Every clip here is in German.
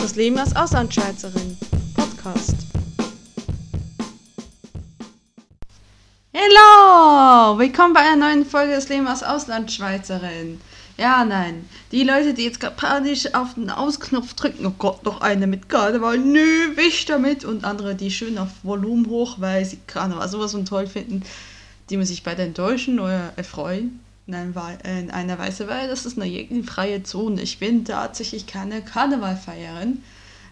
Das Leben als Auslandschweizerin. Podcast. Hello! Willkommen bei einer neuen Folge des Leben als Auslandschweizerin. Ja, nein. Die Leute, die jetzt panisch auf den Ausknopf drücken, oh Gott, noch eine mit Karneval, nö, wisch damit. Und andere, die schön auf Volumen hoch, weil sie Karneval sowas von toll finden, die müssen sich beide enttäuschen oder erfreuen. In einer Weise, weil das ist eine freie Zone. Ich bin tatsächlich keine Karnevalfeierin.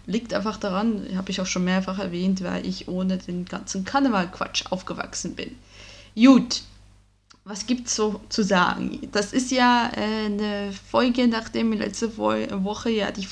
Liegt einfach daran, habe ich auch schon mehrfach erwähnt, weil ich ohne den ganzen Karnevalquatsch aufgewachsen bin. Gut, was gibt's so zu sagen? Das ist ja eine Folge, nachdem letzte Woche ja die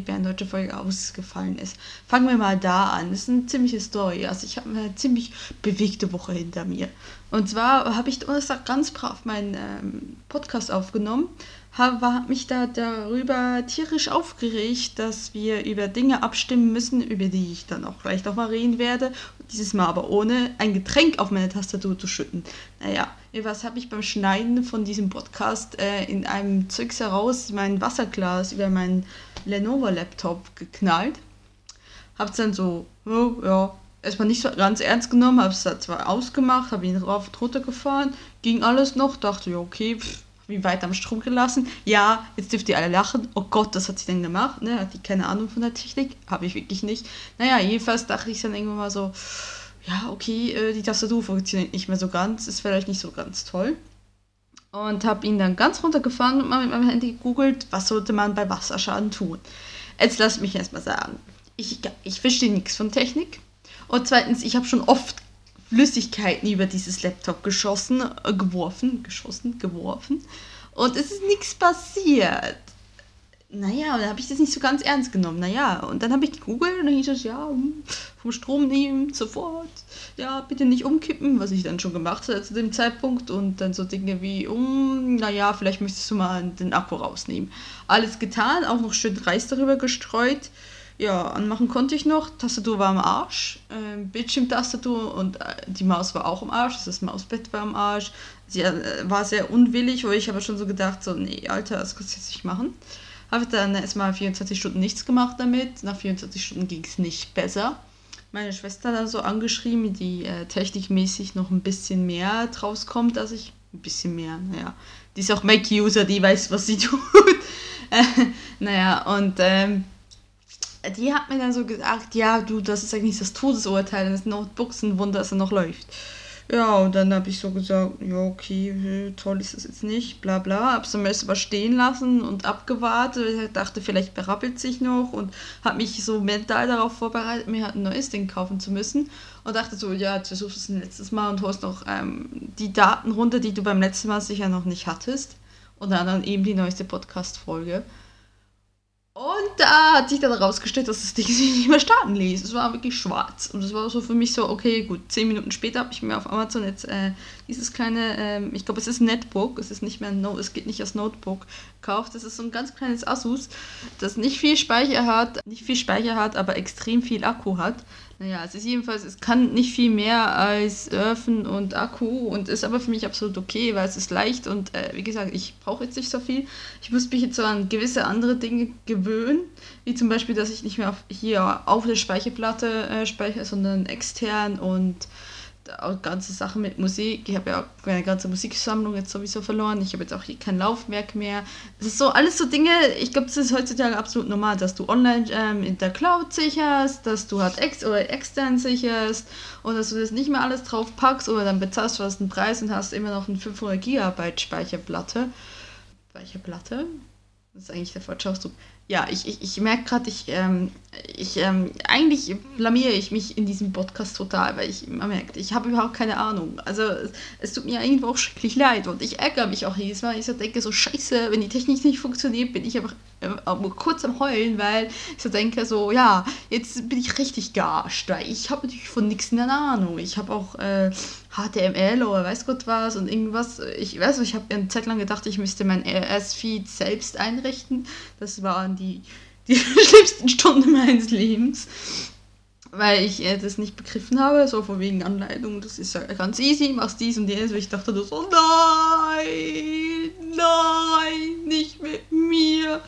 berndeutsche Folge ausgefallen ist. Fangen wir mal da an. Das ist eine ziemliche Story. Also ich habe eine ziemlich bewegte Woche hinter mir. Und zwar habe ich Donnerstag ganz brav meinen Podcast aufgenommen, habe mich da darüber tierisch aufgeregt, dass wir über Dinge abstimmen müssen, über die ich dann auch gleich nochmal reden werde, dieses Mal aber ohne ein Getränk auf meine Tastatur zu schütten. Naja, was habe ich beim Schneiden von diesem Podcast in einem Zeugs heraus mein Wasserglas über meinen Lenovo-Laptop geknallt, hab's dann so, erstmal nicht so ganz ernst genommen, habe es da zwar ausgemacht, habe ihn rauf und runter gefahren, ging alles noch, dachte, ja okay, wie weit am Strom gelassen, ja, jetzt dürft ihr alle lachen, oh Gott, das hat sie denn gemacht, ne, hat die keine Ahnung von der Technik, habe ich wirklich nicht, naja, jedenfalls dachte ich dann irgendwann mal so, ja, okay, die Tastatur funktioniert nicht mehr so ganz, ist vielleicht nicht so ganz toll. Und habe ihn dann ganz runtergefahren und mal mit meinem Handy gegoogelt, was sollte man bei Wasserschaden tun. Jetzt lasst mich erstmal sagen, ich verstehe nichts von Technik. Und zweitens, ich habe schon oft Flüssigkeiten über dieses Laptop geworfen. Und es ist nichts passiert. Naja, und dann habe ich das nicht so ganz ernst genommen. Naja, und dann habe ich gegoogelt und dann hieß es, ja, vom Strom nehmen, sofort. Ja, bitte nicht umkippen, was ich dann schon gemacht habe zu dem Zeitpunkt. Und dann so Dinge wie, naja, vielleicht möchtest du mal den Akku rausnehmen. Alles getan, auch noch schön Reis darüber gestreut. Ja, anmachen konnte ich noch. Tastatur war am Arsch. Bildschirmtastatur und die Maus war auch am Arsch. Das Mausbett war am Arsch. Sie war sehr unwillig, weil ich habe schon so gedacht, so, nee, Alter, das kannst du jetzt nicht machen. Habe dann erstmal 24 Stunden nichts gemacht damit. Nach 24 Stunden ging es nicht besser. Meine Schwester da so angeschrieben, die technikmäßig noch ein bisschen mehr draus kommt, als ich. Ein bisschen mehr, naja. Die ist auch Mac-User, die weiß, was sie tut. Naja, und die hat mir dann so gesagt, ja, du, das ist eigentlich das Todesurteil eines Notebooks, ein Wunder, dass er noch läuft. Ja, und dann habe ich so gesagt, ja, okay, toll ist das jetzt nicht, bla bla. Habe es dann erst überstehen lassen und abgewartet, dachte, vielleicht berappelt sich noch und habe mich so mental darauf vorbereitet, mir halt ein neues Ding kaufen zu müssen. Und dachte so, ja, jetzt versuchst du es ein letztes Mal und holst noch die Daten runter, die du beim letzten Mal sicher noch nicht hattest. Und dann eben die neueste Podcast-Folge. Und da hat sich dann rausgestellt, dass das Ding sich nicht mehr starten ließ. Es war wirklich schwarz. Und das war so für mich so, okay, gut, 10 Minuten später habe ich mir auf Amazon jetzt dieses kleine, ich glaube, es ist ein Netbook, es ist nicht mehr ein es geht nicht als Notebook, gekauft. Das ist so ein ganz kleines Asus, das nicht viel Speicher hat, aber extrem viel Akku hat. Naja, es ist jedenfalls, es kann nicht viel mehr als Öfen und Akku und ist aber für mich absolut okay, weil es ist leicht und wie gesagt, ich brauche jetzt nicht so viel. Ich muss mich jetzt so an gewisse andere Dinge gewöhnen, wie zum Beispiel, dass ich nicht mehr auf der Speicherplatte speichere, sondern extern und ganze Sachen mit Musik. Ich habe ja auch meine ganze Musiksammlung jetzt sowieso verloren. Ich habe jetzt auch hier kein Laufwerk mehr. Es ist so alles so Dinge, ich glaube, das ist heutzutage absolut normal, dass du online in der Cloud sicherst, dass du halt extern sicherst und dass du das nicht mehr alles drauf packst oder dann bezahlst du was einen Preis und hast immer noch eine 500 GB Speicherplatte. Speicherplatte? Das ist eigentlich der falsche Ausdruck. Ja, ich merke gerade, eigentlich blamiere ich mich in diesem Podcast total, weil man merkt, ich habe überhaupt keine Ahnung. Also es tut mir irgendwo auch schrecklich leid und ich ärgere mich auch jedes Mal. Ich so denke so, scheiße, wenn die Technik nicht funktioniert, bin ich einfach kurz am Heulen, weil ich so denke so, ja, jetzt bin ich richtig gearscht, weil ich habe natürlich von nichts in der Ahnung. Ich habe auch HTML oder weiß Gott was und irgendwas. Ich weiß nicht, ich habe eine Zeit lang gedacht, ich müsste mein RSS-Feed selbst einrichten. Das waren die schlimmsten Stunden meines Lebens, weil ich das nicht begriffen habe, so von wegen Anleitung, das ist ja ganz easy, machst dies und jenes, weil ich dachte nur so, nein, nicht mit mir.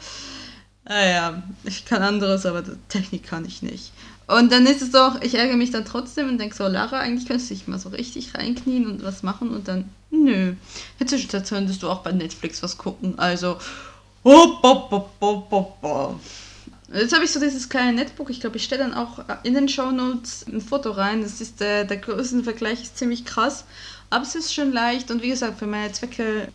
naja, ich kann anderes, aber Technik kann ich nicht. Und dann ist es doch, ich ärgere mich dann trotzdem und denke so, Lara, eigentlich könntest du dich mal so richtig reinknien und was machen und dann, nö. In der Zwischenzeit könntest du auch bei Netflix was gucken, also Jetzt habe ich so dieses kleine Netbook, ich glaube, ich stelle dann auch in den Shownotes ein Foto rein, das ist der Größenvergleich ist ziemlich krass, aber es ist schon leicht und wie gesagt, für meine Zwecke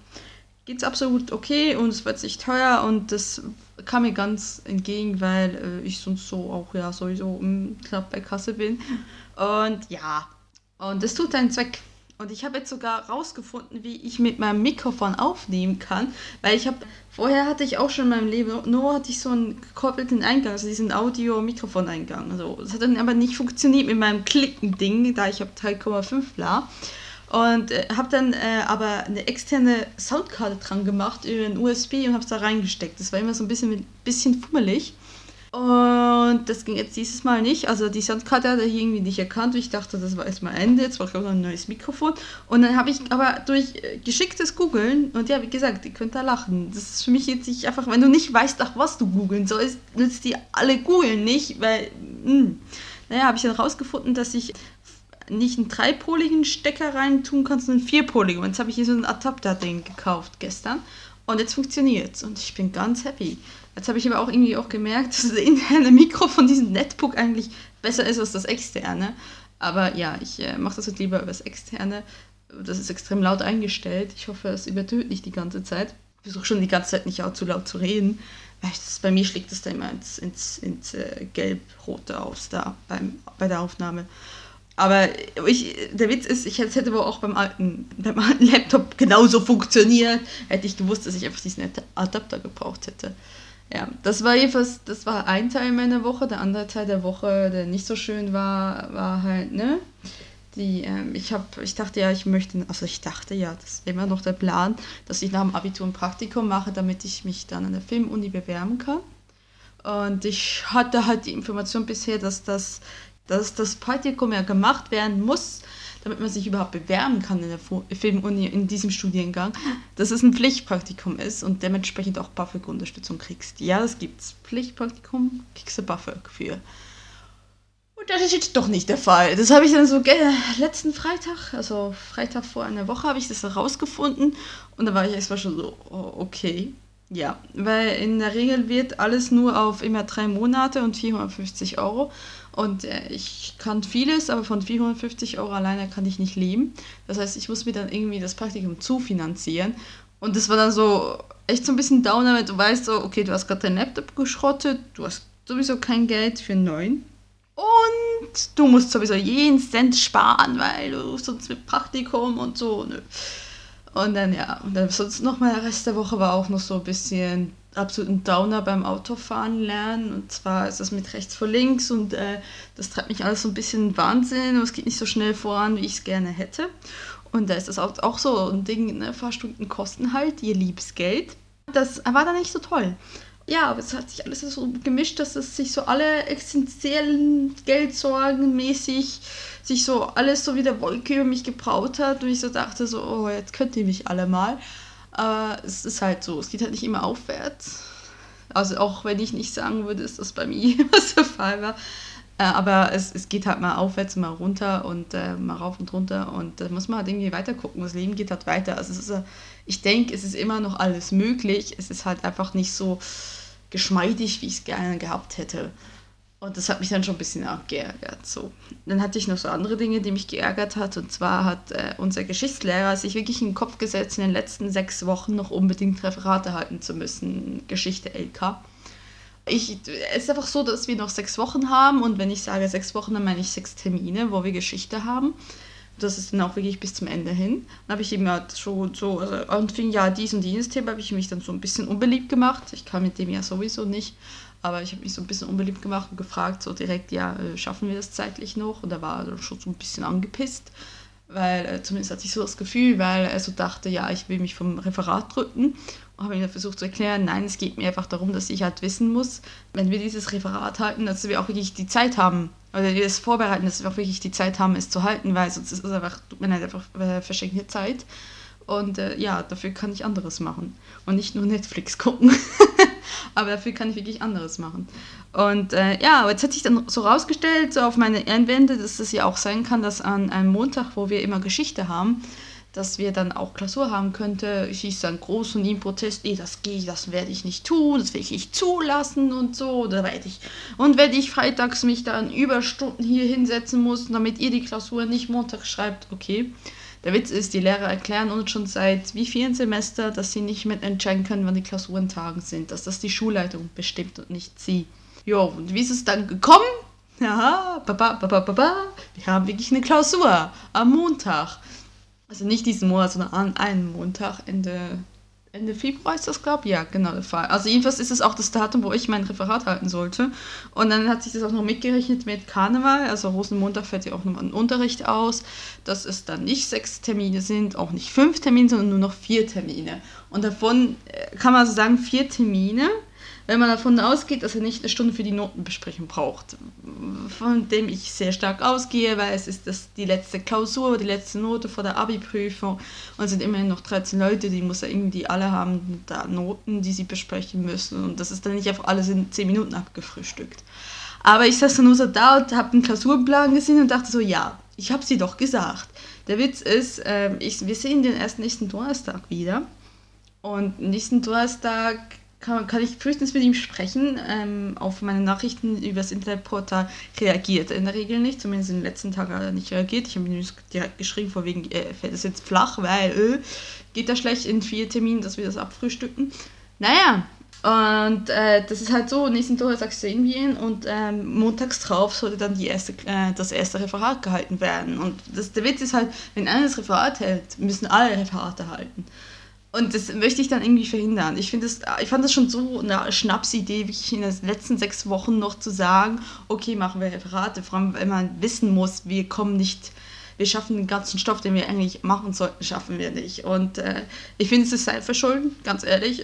geht's absolut okay und es wird nicht teuer und das kam mir ganz entgegen, weil ich sonst so auch ja sowieso knapp bei Kasse bin und ja, und das tut einen Zweck. Und ich habe jetzt sogar rausgefunden, wie ich mit meinem Mikrofon aufnehmen kann, weil ich habe, vorher hatte ich auch schon in meinem Leben, nur hatte ich so einen gekoppelten Eingang, also diesen Audio-Mikrofon-Eingang. Also, das hat dann aber nicht funktioniert mit meinem Klicken-Ding, da ich habe 3,5 bla. Und habe dann aber eine externe Soundkarte dran gemacht über den USB und habe es da reingesteckt. Das war immer so ein bisschen fummelig. Und das ging jetzt dieses Mal nicht, also die Soundkarte hat er irgendwie nicht erkannt, ich dachte, das war erstmal Ende, jetzt brauche ich auch noch ein neues Mikrofon und dann habe ich aber durch geschicktes Googlen, und ja, wie gesagt, ihr könnt da lachen, das ist für mich jetzt nicht einfach, wenn du nicht weißt, nach was du googeln sollst, nützt die alle googeln nicht, weil, naja, habe ich dann rausgefunden, dass ich nicht einen 3-poligen Stecker rein tun kann, sondern einen 4-poligen, und jetzt habe ich hier so ein Adapter-Ding gekauft gestern und jetzt funktioniert's und ich bin ganz happy. Jetzt habe ich aber auch irgendwie auch gemerkt, dass das interne Mikro von diesem Netbook eigentlich besser ist als das externe. Aber ja, ich mache das jetzt lieber über das externe. Das ist extrem laut eingestellt. Ich hoffe, es übertönt nicht die ganze Zeit. Ich versuche schon die ganze Zeit nicht auch zu laut zu reden. Bei mir schlägt das dann immer ins Gelb-Rote aus, da bei der Aufnahme. Aber der Witz ist, es hätte wohl auch beim alten Laptop genauso funktioniert, hätte ich gewusst, dass ich einfach diesen Adapter gebraucht hätte. Ja, das war ein Teil meiner Woche. Der andere Teil der Woche, der nicht so schön war, war halt, ne, ich dachte, das ist immer noch der Plan, dass ich nach dem Abitur ein Praktikum mache, damit ich mich dann an der Filmuni bewerben kann. Und ich hatte halt die Information bisher, dass das Praktikum ja gemacht werden muss, damit man sich überhaupt bewerben kann in der Filmuni, in diesem Studiengang, dass es ein Pflichtpraktikum ist und dementsprechend auch BAföG-Unterstützung kriegst. Ja, das gibt's. Pflichtpraktikum kriegst du BAföG für. Und das ist jetzt doch nicht der Fall. Das habe ich dann so letzten Freitag, also Freitag vor einer Woche, habe ich das herausgefunden und da war ich erstmal schon so, okay. Ja, weil in der Regel wird alles nur auf immer 3 Monate und 450 € und ich kann vieles, aber von 450 € alleine kann ich nicht leben. Das heißt, ich muss mir dann irgendwie das Praktikum zufinanzieren und das war dann so echt so ein bisschen Downer, weil du weißt so, okay, du hast gerade deinen Laptop geschrottet, du hast sowieso kein Geld für einen neuen und du musst sowieso jeden Cent sparen, weil du sonst mit Praktikum und so, nö. Und dann sonst nochmal der Rest der Woche war auch noch so ein bisschen absoluten Downer beim Autofahren lernen. Und zwar ist das mit rechts vor links und das treibt mich alles so ein bisschen in den Wahnsinn. Und es geht nicht so schnell voran, wie ich es gerne hätte. Und da ist das auch so ein Ding, ne? Fahrstunden kosten halt ihr liebes Geld. Das war dann nicht so toll. Ja, aber es hat sich alles so gemischt, dass es sich so alle existenziellen Geldsorgen mäßig, sich so alles so wie der Wolke über mich gebraut hat und ich so dachte so, oh, jetzt könnt ihr mich alle mal. Aber es ist halt so, es geht halt nicht immer aufwärts. Also auch wenn ich nicht sagen würde, ist das bei mir was der Fall war. Aber es geht halt mal aufwärts, mal runter und mal rauf und runter und da muss man halt irgendwie weiter gucken. Das Leben geht halt weiter. Also ich denke, es ist immer noch alles möglich. Es ist halt einfach nicht so geschmeidig, wie ich es gerne gehabt hätte. Und das hat mich dann schon ein bisschen geärgert. So. Dann hatte ich noch so andere Dinge, die mich geärgert hat. Und zwar hat unser Geschichtslehrer sich wirklich in den Kopf gesetzt, in den letzten 6 Wochen noch unbedingt Referate halten zu müssen. Geschichte LK. Es ist einfach so, dass wir noch 6 Wochen haben. Und wenn ich sage 6 Wochen, dann meine ich 6 Termine, wo wir Geschichte haben. Das ist dann auch wirklich bis zum Ende hin. Dann habe ich ihm ja so anfing, ja, dies und jenes Thema, habe ich mich dann so ein bisschen unbeliebt gemacht. Ich kann mit dem ja sowieso nicht, aber ich habe mich so ein bisschen unbeliebt gemacht und gefragt, so direkt, ja, schaffen wir das zeitlich noch? Und da war er schon so ein bisschen angepisst, weil zumindest hatte ich so das Gefühl, weil er so dachte, ja, ich will mich vom Referat drücken. Und habe ihm dann versucht zu erklären, nein, es geht mir einfach darum, dass ich halt wissen muss, wenn wir dieses Referat halten, dass wir auch wirklich die Zeit haben. Oder wir das vorbereiten, dass wir auch wirklich die Zeit haben, es zu halten, weil sonst ist es einfach, man hat einfach verschenkte Zeit. Und ja, dafür kann ich anderes machen. Und nicht nur Netflix gucken. aber dafür kann ich wirklich anderes machen. Und ja, aber jetzt hat sich dann so rausgestellt, so auf meine Einwände, dass es ja auch sein kann, dass an einem Montag, wo wir immer Geschichte haben, dass wir dann auch Klausur haben könnte. Ich hieß dann groß und im Protest, das werde ich nicht tun, das werde ich nicht zulassen und so. Wenn ich freitags mich dann Überstunden hier hinsetzen muss, damit ihr die Klausur nicht Montag schreibt, okay. Der Witz ist, die Lehrer erklären uns schon seit wie vielen Semester, dass sie nicht mitentscheiden können, wann die Klausurentagen sind, dass das die Schulleitung bestimmt und nicht sie. Jo, und wie ist es dann gekommen? Haha, wir haben wirklich eine Klausur am Montag. Also nicht diesen Monat, sondern an einem Montag, Ende Februar ist das, glaube ich. Ja, genau der Fall. Also jedenfalls ist es auch das Datum, wo ich mein Referat halten sollte. Und dann hat sich das auch noch mitgerechnet mit Karneval. Also Rosenmontag fällt ja auch nochmal ein Unterricht aus, dass es dann nicht 6 Termine sind, auch nicht 5 Termine, sondern nur noch 4 Termine. Und davon kann man so sagen, 4 Termine, wenn man davon ausgeht, dass er nicht eine Stunde für die Notenbesprechung braucht. Von dem ich sehr stark ausgehe, weil es ist das die letzte Klausur, die letzte Note vor der Abi-Prüfung und es sind immerhin noch 13 Leute, die muss er irgendwie alle haben, da Noten, die sie besprechen müssen und das ist dann nicht auf alles in 10 Minuten abgefrühstückt. Aber ich saß dann nur so da und habe einen Klausurplan gesehen und dachte so, ja, ich habe sie doch gesagt. Der Witz ist, wir sehen den erst nächsten Donnerstag wieder und nächsten Donnerstag kann ich frühestens mit ihm sprechen. Auf meine Nachrichten über das Internetportal reagiert er in der Regel nicht, zumindest in den letzten Tagen hat er nicht reagiert. Ich habe ihm direkt geschrieben, von wegen, fällt es jetzt flach, weil geht da schlecht in 4 Terminen, dass wir das abfrühstücken. Naja, und das ist halt so, nächsten Donnerstag sehen wir ihn und montags drauf sollte dann das erste Referat gehalten werden. Und der Witz ist halt, wenn einer das Referat hält, müssen alle Referate halten. Und das möchte ich dann irgendwie verhindern. Ich fand das schon so eine Schnapsidee, wirklich in den letzten 6 Wochen noch zu sagen, okay, machen wir Referate, vor allem, weil man wissen muss, wir schaffen den ganzen Stoff, den wir eigentlich machen sollten, schaffen wir nicht. Und ich finde, es ist sein Verschulden, ganz ehrlich,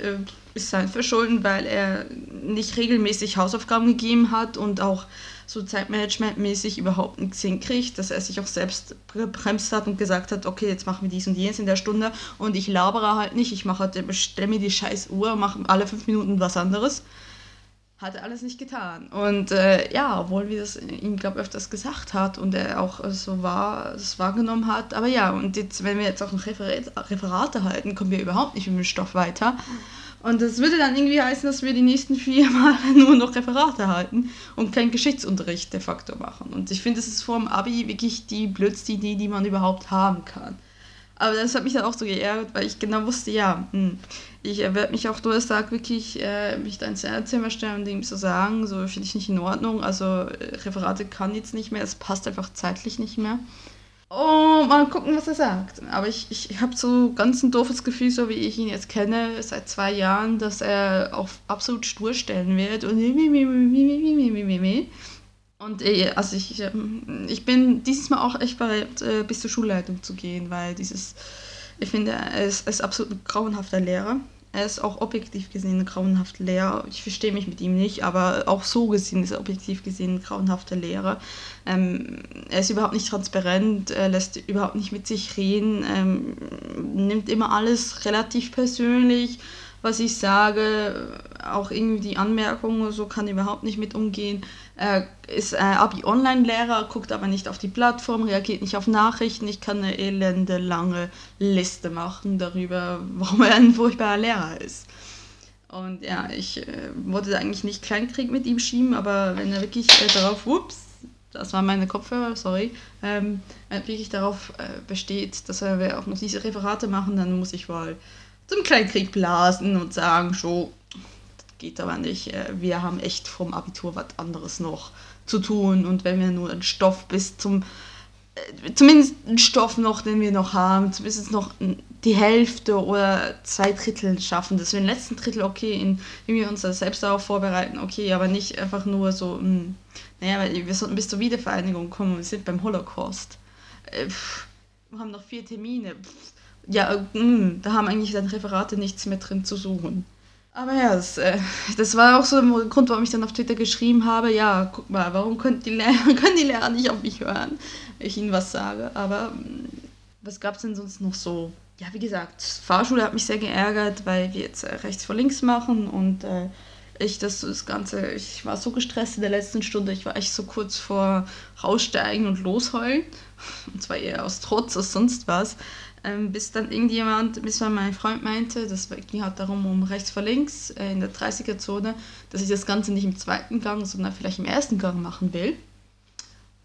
ist sein Verschulden, weil er nicht regelmäßig Hausaufgaben gegeben hat und auch so zeitmanagementmäßig überhaupt nichts hinkriegt, dass er sich auch selbst gebremst hat und gesagt hat, okay, jetzt machen wir dies und jenes in der Stunde und ich labere halt nicht, ich bestelle mir die scheiß Uhr, mache alle 5 Minuten was anderes. Hat er alles nicht getan. Und ja, obwohl wir das ihm, glaube ich, öfters gesagt hat und er auch es wahrgenommen hat. Aber ja, und jetzt, wenn wir jetzt auch ein Referat halten, kommen wir überhaupt nicht mit dem Stoff weiter. Und das würde dann irgendwie heißen, dass wir die nächsten 4 Mal nur noch Referate halten und keinen Geschichtsunterricht de facto machen. Und ich finde, das ist vor dem Abi wirklich die blödste Idee, die man überhaupt haben kann. Aber das hat mich dann auch so geärgert, weil ich genau wusste, ja, ich werde mich auch Donnerstag wirklich mich da ins Lehrerzimmer stellen und ihm so sagen, so finde ich nicht in Ordnung, also Referate kann jetzt nicht mehr, es passt einfach zeitlich nicht mehr. Oh, mal gucken, was er sagt. Aber ich habe so ganz ein doofes Gefühl, so wie ich ihn jetzt kenne, seit 2 Jahren, dass er auf absolut stur stellen wird und und also ich bin dieses Mal auch echt bereit, bis zur Schulleitung zu gehen, weil ich finde, er ist absolut ein grauenhafter Lehrer. Er ist auch objektiv gesehen ein grauenhafter Lehrer. Ich verstehe mich mit ihm nicht, aber auch so gesehen ist er objektiv gesehen ein grauenhafter Lehrer. Er ist überhaupt nicht transparent, er lässt überhaupt nicht mit sich reden, nimmt immer alles relativ persönlich, was ich sage, auch irgendwie die Anmerkungen oder so, kann überhaupt nicht mit umgehen. Er ist Abi-Online-Lehrer, guckt aber nicht auf die Plattform, reagiert nicht auf Nachrichten. Ich kann eine elende lange Liste machen darüber, warum er ein furchtbarer Lehrer ist. Und ja, ich wollte eigentlich nicht Kleinkrieg mit ihm schieben, aber wenn er wirklich darauf, das waren meine Kopfhörer, sorry, wirklich darauf besteht, dass er auch noch diese Referate machen, dann muss ich wohl zum Kleinkrieg blasen und sagen, so, das geht aber nicht, wir haben echt vom Abitur was anderes noch zu tun und wenn wir nur einen Stoff zumindest einen Stoff noch, den wir noch haben, zumindest noch die Hälfte oder 2 Drittel schaffen, dass wir den letzten Drittel, okay, wie wir uns das selbst darauf vorbereiten, okay, aber nicht einfach nur so, weil wir sollten bis zur Wiedervereinigung kommen, wir sind beim Holocaust. Wir haben noch 4 Termine, ja, da haben eigentlich seine Referate nichts mehr drin zu suchen. Aber ja, das war auch so ein Grund, warum ich dann auf Twitter geschrieben habe, ja, guck mal, warum können die Lehrer nicht auf mich hören, wenn ich ihnen was sage. Aber was gab es denn sonst noch so? Ja, wie gesagt, Fahrschule hat mich sehr geärgert, weil wir jetzt rechts vor links machen und Ich war so gestresst in der letzten Stunde, ich war echt so kurz vor raussteigen und losheulen, und zwar eher aus Trotz als sonst was, bis dann mein Freund meinte, das ging halt darum, um rechts vor links in der 30er-Zone, dass ich das Ganze nicht im zweiten Gang, sondern vielleicht im ersten Gang machen will.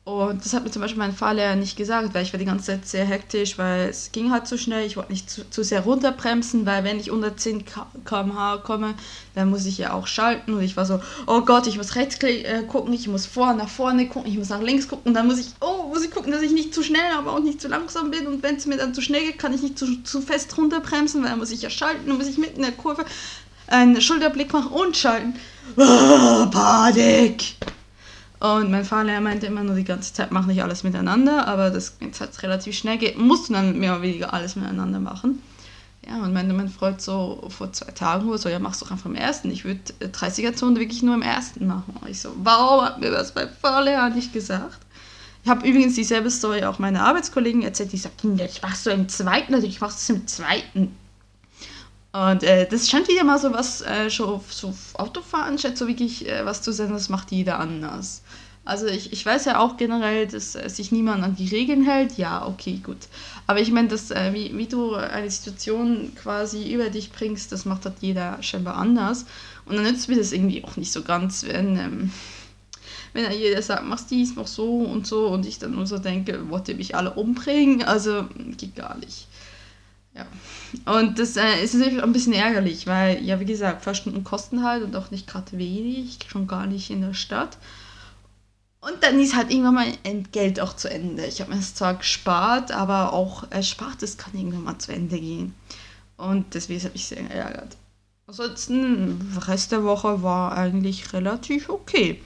Und das hat mir zum Beispiel mein Fahrlehrer nicht gesagt, weil ich war die ganze Zeit sehr hektisch, weil es ging halt so schnell, ich wollte nicht zu sehr runterbremsen, weil wenn ich unter 10 km/h komme, dann muss ich ja auch schalten, und ich war so, oh Gott, ich muss rechts gucken, ich muss nach vorne gucken, ich muss nach links gucken, und dann muss ich gucken, dass ich nicht zu schnell, aber auch nicht zu langsam bin, und wenn es mir dann zu schnell geht, kann ich nicht zu fest runterbremsen, weil dann muss ich ja schalten, dann muss ich mitten in der Kurve einen Schulterblick machen und schalten. Oh, Panik! Und mein Fahrlehrer meinte immer nur die ganze Zeit, mach nicht alles miteinander, aber das jetzt halt relativ schnell geht, musst du dann mehr oder weniger alles miteinander machen. Ja, und mein Freund so vor 2 Tagen oder so, ja, mach's doch einfach im ersten. Ich würde 30er-Zone wirklich nur im ersten machen. Und ich so, wow, hat mir das mein Fahrlehrer nicht gesagt. Ich habe übrigens dieselbe Story auch meine Arbeitskollegen erzählt, die sagten, ja, ich mach's so im zweiten, also ich mach's im zweiten. Und das scheint wieder mal so was, so Autofahren scheint so wirklich was zu sein, das macht jeder anders. Also ich weiß ja auch generell, dass sich niemand an die Regeln hält, ja, okay, gut. Aber ich meine, dass wie du eine Situation quasi über dich bringst, das macht halt jeder scheinbar anders. Und dann nützt mir das irgendwie auch nicht so ganz, wenn jeder sagt, mach dies, mach so und ich dann nur so denke, wollt ihr mich alle umbringen? Also geht gar nicht. Ja, und das ist natürlich auch ein bisschen ärgerlich, weil, ja, wie gesagt, Fahrstunden kosten halt und auch nicht gerade wenig, schon gar nicht in der Stadt. Und dann ist halt irgendwann mein Entgelt auch zu Ende. Ich habe mir das zwar gespart, aber auch Erspartes kann irgendwann mal zu Ende gehen. Und deswegen habe ich sehr geärgert. Ansonsten, der Rest der Woche war eigentlich relativ okay.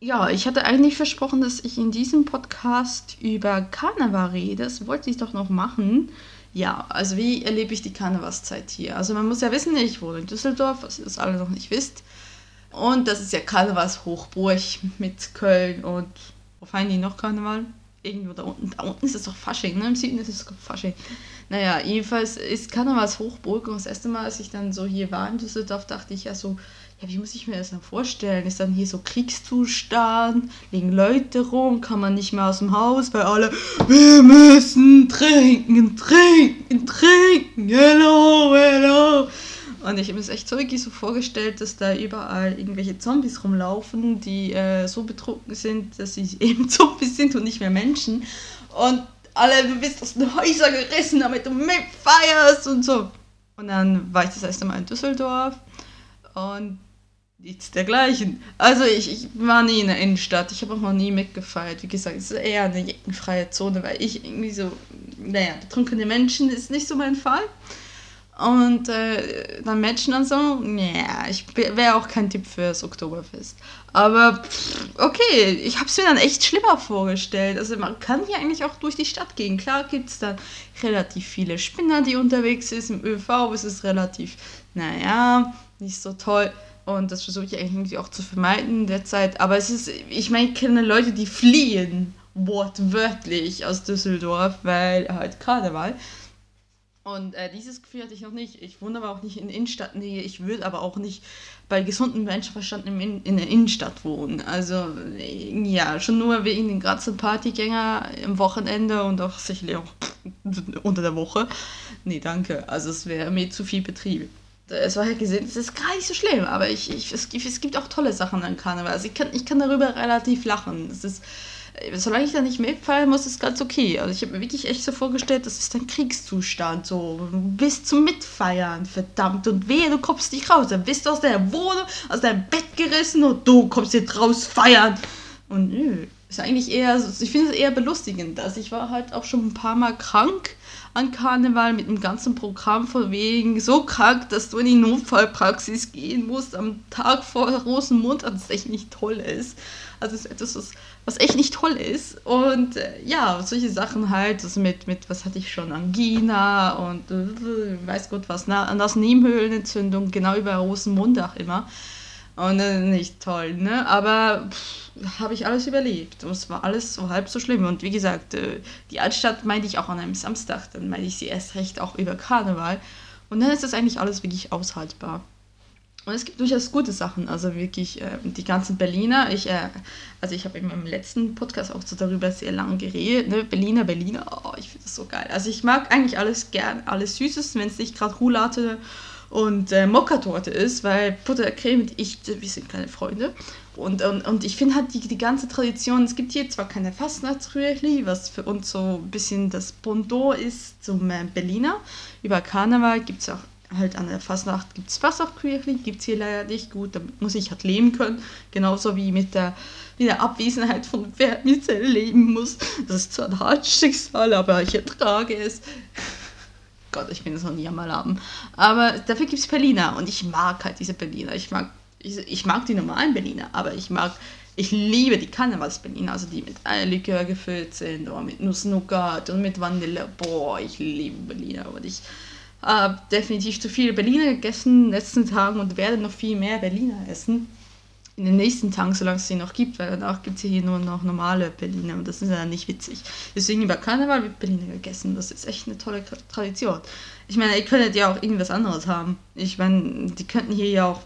Ja, ich hatte eigentlich versprochen, dass ich in diesem Podcast über Karneval rede. Das wollte ich doch noch machen. Ja, also wie erlebe ich die Karnevalszeit hier? Also man muss ja wissen, ich wohne in Düsseldorf, was ihr das alle noch nicht wisst. Und das ist ja Karnevalshochburg mit Köln und wo feiern die noch Karneval? Irgendwo da unten. Da unten ist es doch Fasching, ne? Im Süden ist es doch Fasching. Naja, jedenfalls ist Karnevalshochburg. Und das erste Mal, als ich dann so hier war in Düsseldorf, dachte ich ja so, ja, wie muss ich mir das dann vorstellen? Ist dann hier so Kriegszustand? Liegen Leute rum? Kann man nicht mehr aus dem Haus? Weil alle, wir müssen trinken, hello. Und ich habe mir das echt so wirklich so vorgestellt, dass da überall irgendwelche Zombies rumlaufen, die so betrunken sind, dass sie eben Zombies sind und nicht mehr Menschen. Und alle, du wirst aus den Häusern gerissen, damit du mitfeierst und so. Und dann war ich das erste Mal in Düsseldorf. Und nichts dergleichen. Also ich war nie in der Innenstadt, ich habe auch noch nie mitgefeiert. Wie gesagt, es ist eher eine jeckenfreie Zone, weil ich irgendwie so, betrunkene Menschen ist nicht so mein Fall. Und dann Menschen und so, ich wäre auch kein Tipp fürs Oktoberfest. Aber okay, ich habe es mir dann echt schlimmer vorgestellt. Also man kann hier eigentlich auch durch die Stadt gehen. Klar gibt es dann relativ viele Spinner, die unterwegs sind. Im ÖV ist es relativ, nicht so toll, und das versuche ich eigentlich auch zu vermeiden derzeit, aber ich kenne Leute, die fliehen wortwörtlich aus Düsseldorf, weil halt Karneval, und dieses Gefühl hatte ich noch nicht. Ich wohne aber auch nicht in Innenstadtnähe, ich würde aber auch nicht bei gesundem Menschenverstand in der Innenstadt wohnen, also ja, schon nur wegen den ganzen Partygänger am Wochenende und auch sicherlich auch unter der Woche, nee danke, also es wäre mir zu viel Betrieb. Es war halt gesehen, es ist gar nicht so schlimm, aber es gibt auch tolle Sachen an Karneval. Also ich kann darüber relativ lachen. Solange ich da nicht mitfallen muss, ist ganz okay. Also ich habe mir wirklich echt so vorgestellt, das ist ein Kriegszustand. So. Du bist zum Mitfeiern, verdammt. Und wehe, du kommst nicht raus. Dann bist du aus deiner Wohnung, aus deinem Bett gerissen und du kommst jetzt raus feiern. Und nö. Ist eigentlich eher, ich finde es eher belustigend. Also ich war halt auch schon ein paar Mal krank an Karneval mit dem ganzen Programm, von wegen so krank, dass du in die Notfallpraxis gehen musst am Tag vor Rosenmontag, das echt nicht toll ist. Also es ist etwas, was echt nicht toll ist. Und ja, solche Sachen halt, also mit was hatte ich schon, Angina und weiß Gott was, Nasennebenhöhlenentzündung, genau über Rosenmontag immer. Und nicht toll, ne? Aber habe ich alles überlebt. Und es war alles so halb so schlimm. Und wie gesagt, die Altstadt meinte ich auch an einem Samstag. Dann meinte ich sie erst recht auch über Karneval. Und dann ist das eigentlich alles wirklich aushaltbar. Und es gibt durchaus gute Sachen, also wirklich die ganzen Berliner, ich habe eben im letzten Podcast auch so darüber sehr lang geredet, ne? Berliner, oh, ich finde das so geil. Also ich mag eigentlich alles gern, alles Süßes, wenn es nicht gerade Roulatte und Mokka-Torte ist, weil Buttercreme und ich, wir sind keine Freunde. Und ich finde halt die ganze Tradition, es gibt hier zwar keine Fasnachtsküechli, was für uns so ein bisschen das Pendant ist zum Berliner, über Karneval gibt es auch halt an der Fasnacht gibt es Fasnachtsküechli, gibt es hier leider nicht gut, da muss ich halt leben können, genauso wie mit der Abwesenheit von wer mit leben muss. Das ist zwar ein hartes Schicksal, aber ich ertrage es. Gott, ich bin das noch nie einmal haben. Aber dafür gibt es Berliner und ich mag halt diese Berliner. Ich mag die normalen Berliner, aber ich liebe die Karnevals-Berliner, also die mit Eierlikör gefüllt sind oder mit Nussnougat und mit Vanille. Boah, ich liebe Berliner und ich habe definitiv zu viele Berliner gegessen in den letzten Tagen und werde noch viel mehr Berliner essen in den nächsten Tagen, solange es sie noch gibt, weil danach gibt es hier nur noch normale Berliner und das ist ja nicht witzig. Deswegen über Karneval wird Berliner gegessen, das ist echt eine tolle Tradition. Ich meine, ihr könntet ja auch irgendwas anderes haben. Ich meine, die könnten hier ja auch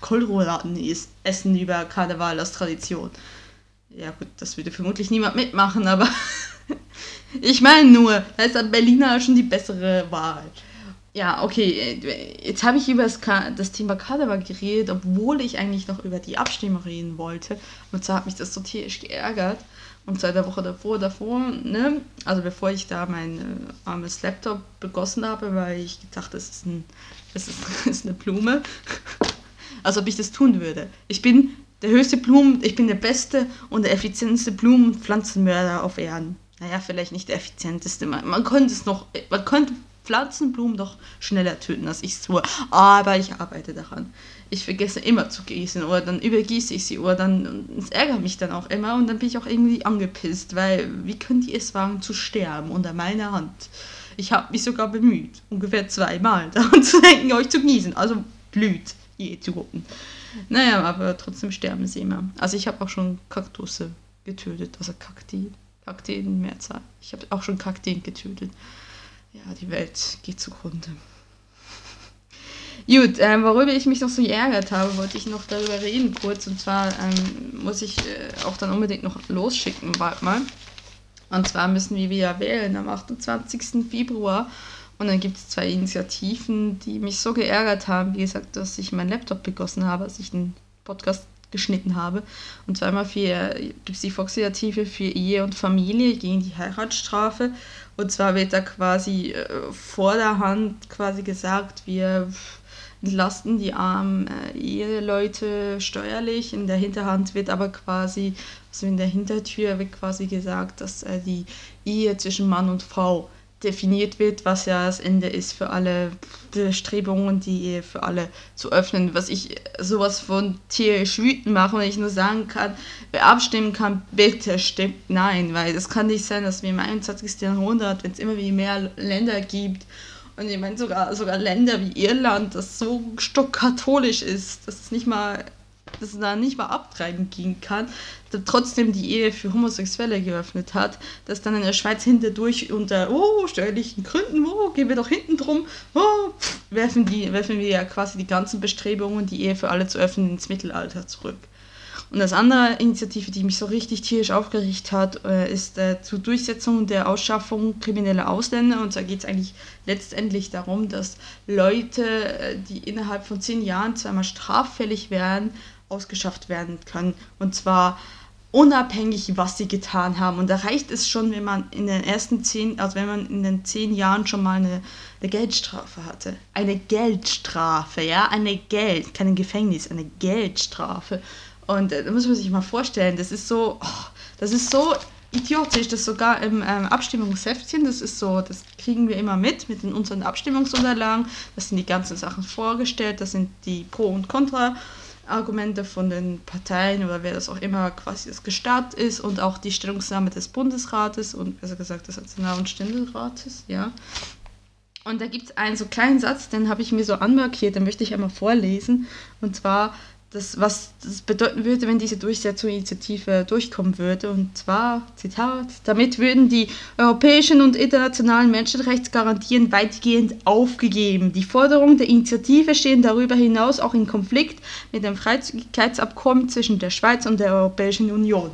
Kohlrouladen essen über Karneval als Tradition. Ja gut, das würde vermutlich niemand mitmachen, aber ich meine nur, da ist Berliner schon die bessere Wahl. Ja, okay, jetzt habe ich über das Thema Karneval geredet, obwohl ich eigentlich noch über die Abstimmung reden wollte. Und zwar hat mich das so tierisch geärgert. Und seit der Woche davor, ne? Also bevor ich da mein armes Laptop begossen habe, weil ich dachte, das ist eine Blume. Als ob ich das tun würde. Ich bin der beste und der effizienteste Blumen- und Pflanzenmörder auf Erden. Naja, vielleicht nicht der effizienteste. Man könnte Pflanzenblumen doch schneller töten, als ich es tue. Aber ich arbeite daran. Ich vergesse immer zu gießen oder dann übergieße ich sie oder dann es ärgert mich dann auch immer und dann bin ich auch irgendwie angepisst, weil wie können die es wagen zu sterben unter meiner Hand? Ich habe mich sogar bemüht, ungefähr 2-mal daran zu denken, euch zu gießen. Also blüht. Zu gucken. Naja, aber trotzdem sterben sie immer. Also ich habe auch schon Kaktusse getötet, also Kakteen Mehrzahl. Ich habe auch schon Kakteen getötet. Ja, die Welt geht zugrunde. Gut, worüber ich mich noch so geärgert habe, wollte ich noch darüber reden kurz. Und zwar muss ich auch dann unbedingt noch losschicken, bald mal. Und zwar müssen wir wieder wählen am 28. Februar. Und dann gibt es 2 Initiativen, die mich so geärgert haben, wie gesagt, dass ich meinen Laptop begossen habe, als ich den Podcast geschnitten habe. Und zweimal gibt es die Volksinitiative für Ehe und Familie gegen die Heiratsstrafe. Und zwar wird da quasi vorderhand quasi gesagt, wir entlasten die armen Eheleute steuerlich. In der Hinterhand wird aber quasi, also in der Hintertür wird quasi gesagt, dass die Ehe zwischen Mann und Frau definiert wird, was ja das Ende ist für alle Bestrebungen, die Ehe für alle zu öffnen, was ich sowas von tierisch wütend mache und ich nur sagen kann, wer abstimmen kann, bitte stimmt nein, weil das kann nicht sein, dass wir im 21. Jahrhundert, wenn es immer wieder mehr Länder gibt und ich meine sogar Länder wie Irland, das so stockkatholisch ist, dass es da nicht mal abtreiben gehen kann, trotzdem die Ehe für Homosexuelle geöffnet hat, dass dann in der Schweiz hindurch unter steuerlichen Gründen, gehen wir doch hinten drum, werfen wir ja quasi die ganzen Bestrebungen, die Ehe für alle zu öffnen, ins Mittelalter zurück. Und das andere Initiative, die mich so richtig tierisch aufgeregt hat, ist zur Durchsetzung der Ausschaffung krimineller Ausländer. Und da geht es eigentlich letztendlich darum, dass Leute, die innerhalb von 10 Jahren zweimal straffällig werden, ausgeschafft werden können. Und zwar unabhängig, was sie getan haben. Und da reicht es schon, wenn man in den 10 Jahren schon mal eine Geldstrafe hatte. Eine Geldstrafe, ja, kein Gefängnis, eine Geldstrafe. Und da muss man sich mal vorstellen, das ist so idiotisch, dass sogar im Abstimmungsheftchen, das kriegen wir immer mit in unseren Abstimmungsunterlagen, das sind die ganzen Sachen vorgestellt, das sind die Pro- und Kontra-Argumente von den Parteien oder wer das auch immer quasi das gestartet ist und auch die Stellungnahme des Bundesrates und besser gesagt des National- und Ständerates, ja. Und da gibt es einen so kleinen Satz, den habe ich mir so anmarkiert, den möchte ich einmal vorlesen und zwar: das, was das bedeuten würde, wenn diese Durchsetzungsinitiative durchkommen würde. Und zwar, Zitat, damit würden die europäischen und internationalen Menschenrechtsgarantien weitgehend aufgegeben. Die Forderungen der Initiative stehen darüber hinaus auch in Konflikt mit dem Freizügigkeitsabkommen zwischen der Schweiz und der Europäischen Union.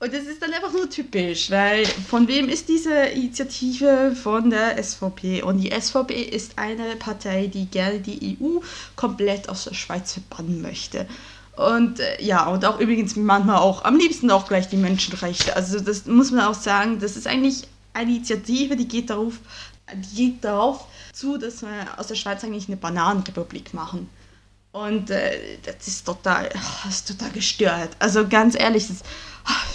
Und das ist dann einfach so typisch, weil von wem ist diese Initiative? Von der SVP. Und die SVP ist eine Partei, die gerne die EU komplett aus der Schweiz verbannen möchte. Und ja, und auch übrigens manchmal auch, am liebsten auch gleich die Menschenrechte. Also das muss man auch sagen, das ist eigentlich eine Initiative, die geht darauf zu, dass wir aus der Schweiz eigentlich eine Bananenrepublik machen. Und das ist total gestört. Also ganz ehrlich, das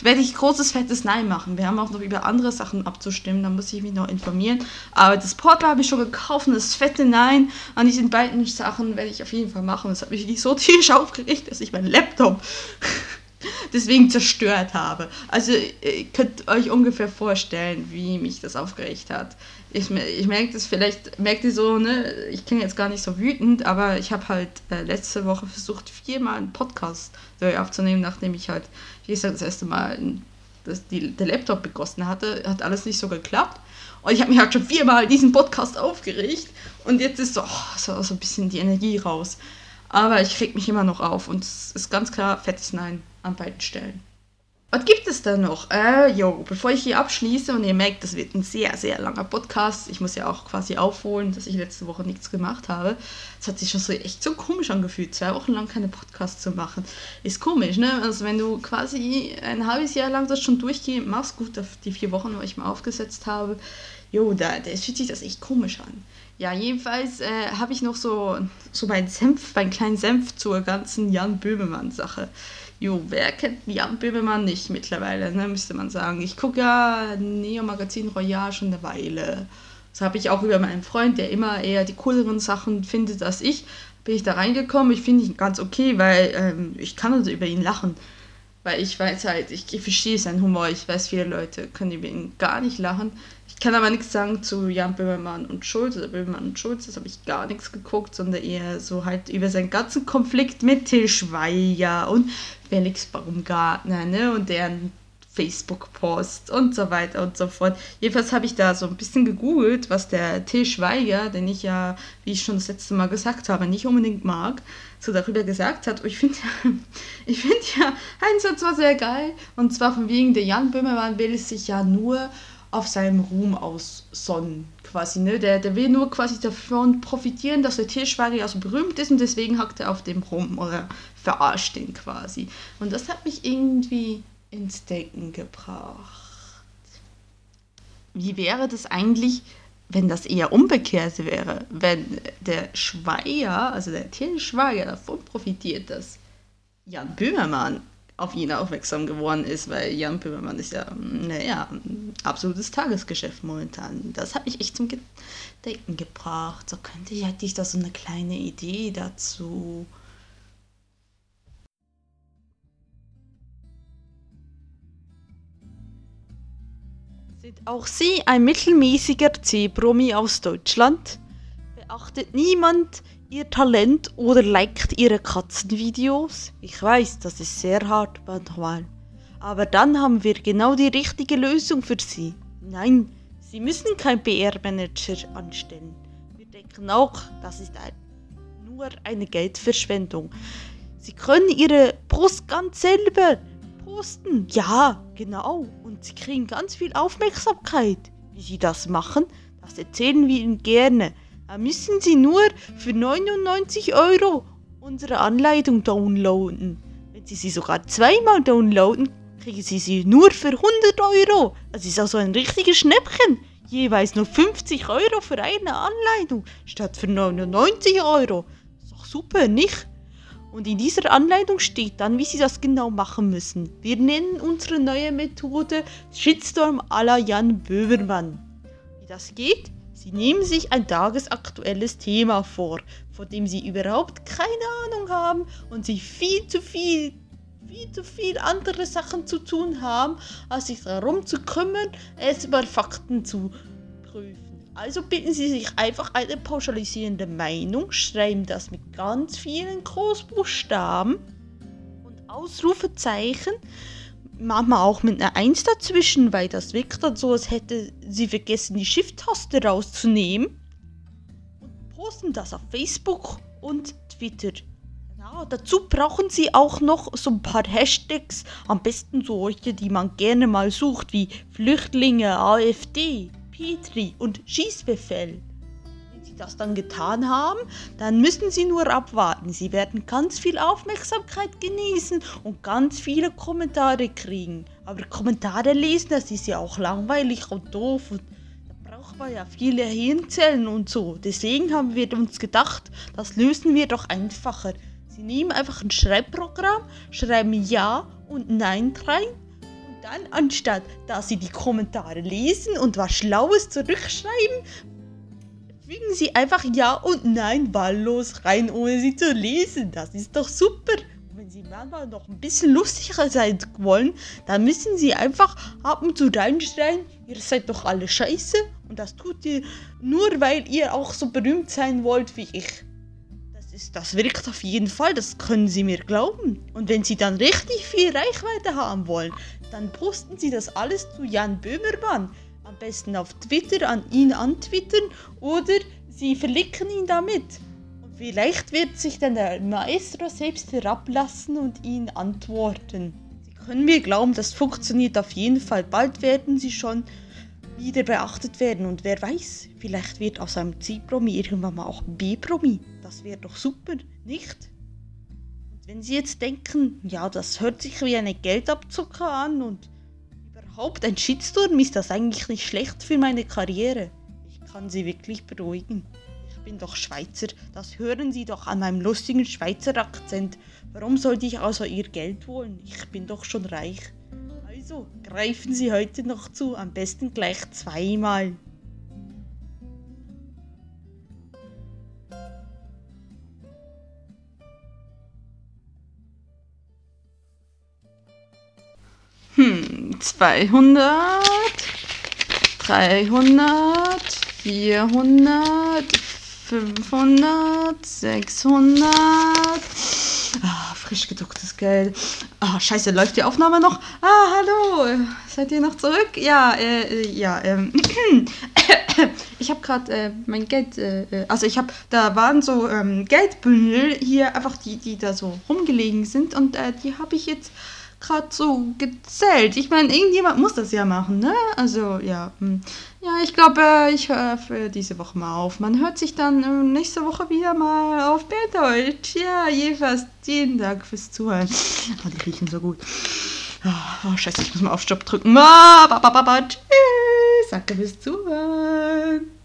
werde ich großes, fettes Nein machen. Wir haben auch noch über andere Sachen abzustimmen, da muss ich mich noch informieren. Aber das Portal habe ich schon gekauft und das fette Nein an diesen beiden Sachen werde ich auf jeden Fall machen. Das hat mich nicht so tierisch aufgeregt, dass ich meinen Laptop deswegen zerstört habe. Also ihr könnt euch ungefähr vorstellen, wie mich das aufgeregt hat. Ich merke das vielleicht, ich klinge jetzt gar nicht so wütend, aber ich habe halt letzte Woche versucht, 4-mal einen Podcast neu aufzunehmen, nachdem ich halt, wie gesagt, das erste Mal den Laptop begossen hatte, hat alles nicht so geklappt. Und ich habe mich halt schon 4-mal diesen Podcast aufgeregt und jetzt ist so ein bisschen die Energie raus. Aber ich reg mich immer noch auf und es ist ganz klar, fettes Nein an beiden Stellen. Was gibt es da noch? Bevor ich hier abschließe, und ihr merkt, das wird ein sehr, sehr langer Podcast. Ich muss ja auch quasi aufholen, dass ich letzte Woche nichts gemacht habe. Es hat sich schon so echt so komisch angefühlt, 2 Wochen lang keine Podcasts zu machen. Ist komisch, ne? Also wenn du quasi ein halbes Jahr lang das schon durchgehend machst, gut, die 4 Wochen, wo ich mal aufgesetzt habe, da fühlt sich das echt komisch an. Ja, jedenfalls habe ich noch so meinen kleinen Senf zur ganzen Jan Böhmermann-Sache. Wer kennt Jan Böhmermann nicht mittlerweile, ne, müsste man sagen. Ich gucke ja Neo Magazin Royale schon eine Weile. Das habe ich auch über meinen Freund, der immer eher die cooleren Sachen findet als ich. Bin ich da reingekommen, ich finde ihn ganz okay, weil ich kann also über ihn lachen. Weil ich weiß halt, ich verstehe seinen Humor, ich weiß, viele Leute können über ihn gar nicht lachen. Ich kann aber nichts sagen zu Jan Böhmermann und Schulz oder Böhmermann und Schulz, das habe ich gar nichts geguckt, sondern eher so halt über seinen ganzen Konflikt mit Til Schweiger und Felix Baumgartner, ne, und deren Facebook-Post und so weiter und so fort. Jedenfalls habe ich da so ein bisschen gegoogelt, was der Til Schweiger, den ich ja, wie ich schon das letzte Mal gesagt habe, nicht unbedingt mag, so darüber gesagt hat. Und ich finde ja einen Satz war sehr geil, und zwar von wegen, der Jan Böhmermann will sich ja nur auf seinem Ruhm aussonnen, quasi, ne? Der will nur quasi davon profitieren, dass der Til Schweiger ja so berühmt ist und deswegen hackt er auf dem rum oder verarscht ihn quasi. Und das hat mich irgendwie ins Denken gebracht. Wie wäre das eigentlich, wenn das eher umgekehrt wäre? Wenn der Schweiger, also der Til Schweiger, davon profitiert, dass Jan Böhmermann auf ihn aufmerksam geworden ist, weil Jan Böhmermann ist ja, absolutes Tagesgeschäft momentan. Das hat mich echt zum Denken gebracht. So hätte ich da so eine kleine Idee dazu. Sind auch Sie ein mittelmäßiger C-Promi aus Deutschland? Beachtet niemand Ihr Talent oder liked Ihre Katzenvideos? Ich weiß, das ist sehr hart manchmal. Aber dann haben wir genau die richtige Lösung für Sie. Nein, Sie müssen keinen PR-Manager anstellen. Wir denken auch, das ist nur eine Geldverschwendung. Sie können Ihre Post ganz selber posten. Ja, genau. Und Sie kriegen ganz viel Aufmerksamkeit. Wie Sie das machen, das erzählen wir Ihnen gerne. Da müssen Sie nur für 99 € unsere Anleitung downloaden. Wenn Sie sie sogar 2-mal downloaden, kriegen Sie sie nur für 100 €. Das ist also ein richtiges Schnäppchen. Jeweils nur 50 € für eine Anleitung, statt für 99 €. Ist doch super, nicht? Und in dieser Anleitung steht dann, wie Sie das genau machen müssen. Wir nennen unsere neue Methode Shitstorm à la Jan Böhmermann. Wie das geht? Sie nehmen sich ein tagesaktuelles Thema vor, von dem Sie überhaupt keine Ahnung haben und Sie viel zu viel andere Sachen zu tun haben, als sich darum zu kümmern, erstmal Fakten zu prüfen. Also bilden Sie sich einfach eine pauschalisierende Meinung, schreiben das mit ganz vielen Großbuchstaben und Ausrufezeichen, manchmal auch mit einer 1 dazwischen, weil das wirkt dann so, als hätte sie vergessen, die Shift-Taste rauszunehmen. Und posten das auf Facebook und Twitter. Genau, dazu brauchen Sie auch noch so ein paar Hashtags, am besten solche, die man gerne mal sucht, wie Flüchtlinge, AfD, Petri und Schießbefehl. Wenn Sie das dann getan haben, dann müssen Sie nur abwarten. Sie werden ganz viel Aufmerksamkeit genießen und ganz viele Kommentare kriegen. Aber Kommentare lesen, das ist ja auch langweilig und doof und da braucht man ja viele Hirnzellen und so. Deswegen haben wir uns gedacht, das lösen wir doch einfacher. Sie nehmen einfach ein Schreibprogramm, schreiben Ja und Nein rein. Dann, anstatt dass Sie die Kommentare lesen und was Schlaues zurückschreiben, fügen Sie einfach Ja und Nein wahllos rein, ohne sie zu lesen. Das ist doch super. Und wenn Sie manchmal noch ein bisschen lustiger sein wollen, dann müssen Sie einfach ab und zu reinschreien, ihr seid doch alle scheiße. Und das tut ihr nur, weil ihr auch so berühmt sein wollt wie ich. Das wirkt auf jeden Fall, das können Sie mir glauben. Und wenn Sie dann richtig viel Reichweite haben wollen, dann posten Sie das alles zu Jan Böhmermann. Am besten auf Twitter, an ihn antwittern oder Sie verlinken ihn damit. Und vielleicht wird sich dann der Maestro selbst herablassen und Ihnen antworten. Sie können mir glauben, das funktioniert auf jeden Fall. Bald werden Sie schon wieder beachtet werden und wer weiß, vielleicht wird aus einem C-Promi irgendwann mal auch B-Promi. Das wäre doch super, nicht? Und wenn Sie jetzt denken, ja, das hört sich wie eine Geldabzocke an und überhaupt ein Shitstorm, ist das eigentlich nicht schlecht für meine Karriere. Ich kann Sie wirklich beruhigen. Ich bin doch Schweizer, das hören Sie doch an meinem lustigen Schweizer Akzent. Warum sollte ich also Ihr Geld wollen? Ich bin doch schon reich. Also, greifen Sie heute noch zu, am besten gleich zweimal. Hm, 200, 300, 400, 500, 600... Ah, frisch gedrucktes Geld. Ah, scheiße, läuft die Aufnahme noch? Ah, hallo, seid ihr noch zurück? Ja, ich habe gerade mein Geld, da waren so Geldbündel hier, einfach die da so rumgelegen sind und die habe ich jetzt gerade so gezählt. Ich meine, irgendjemand muss das ja machen, ne? Also, ja, ja, ich glaube, ich höre für diese Woche mal auf. Man hört sich dann nächste Woche wieder mal auf Bärdeutsch. Ja, jedenfalls jeden Tag fürs Zuhören. Oh, die riechen so gut. Oh, scheiße, ich muss mal auf Stopp drücken. Tschüss, danke fürs Zuhören.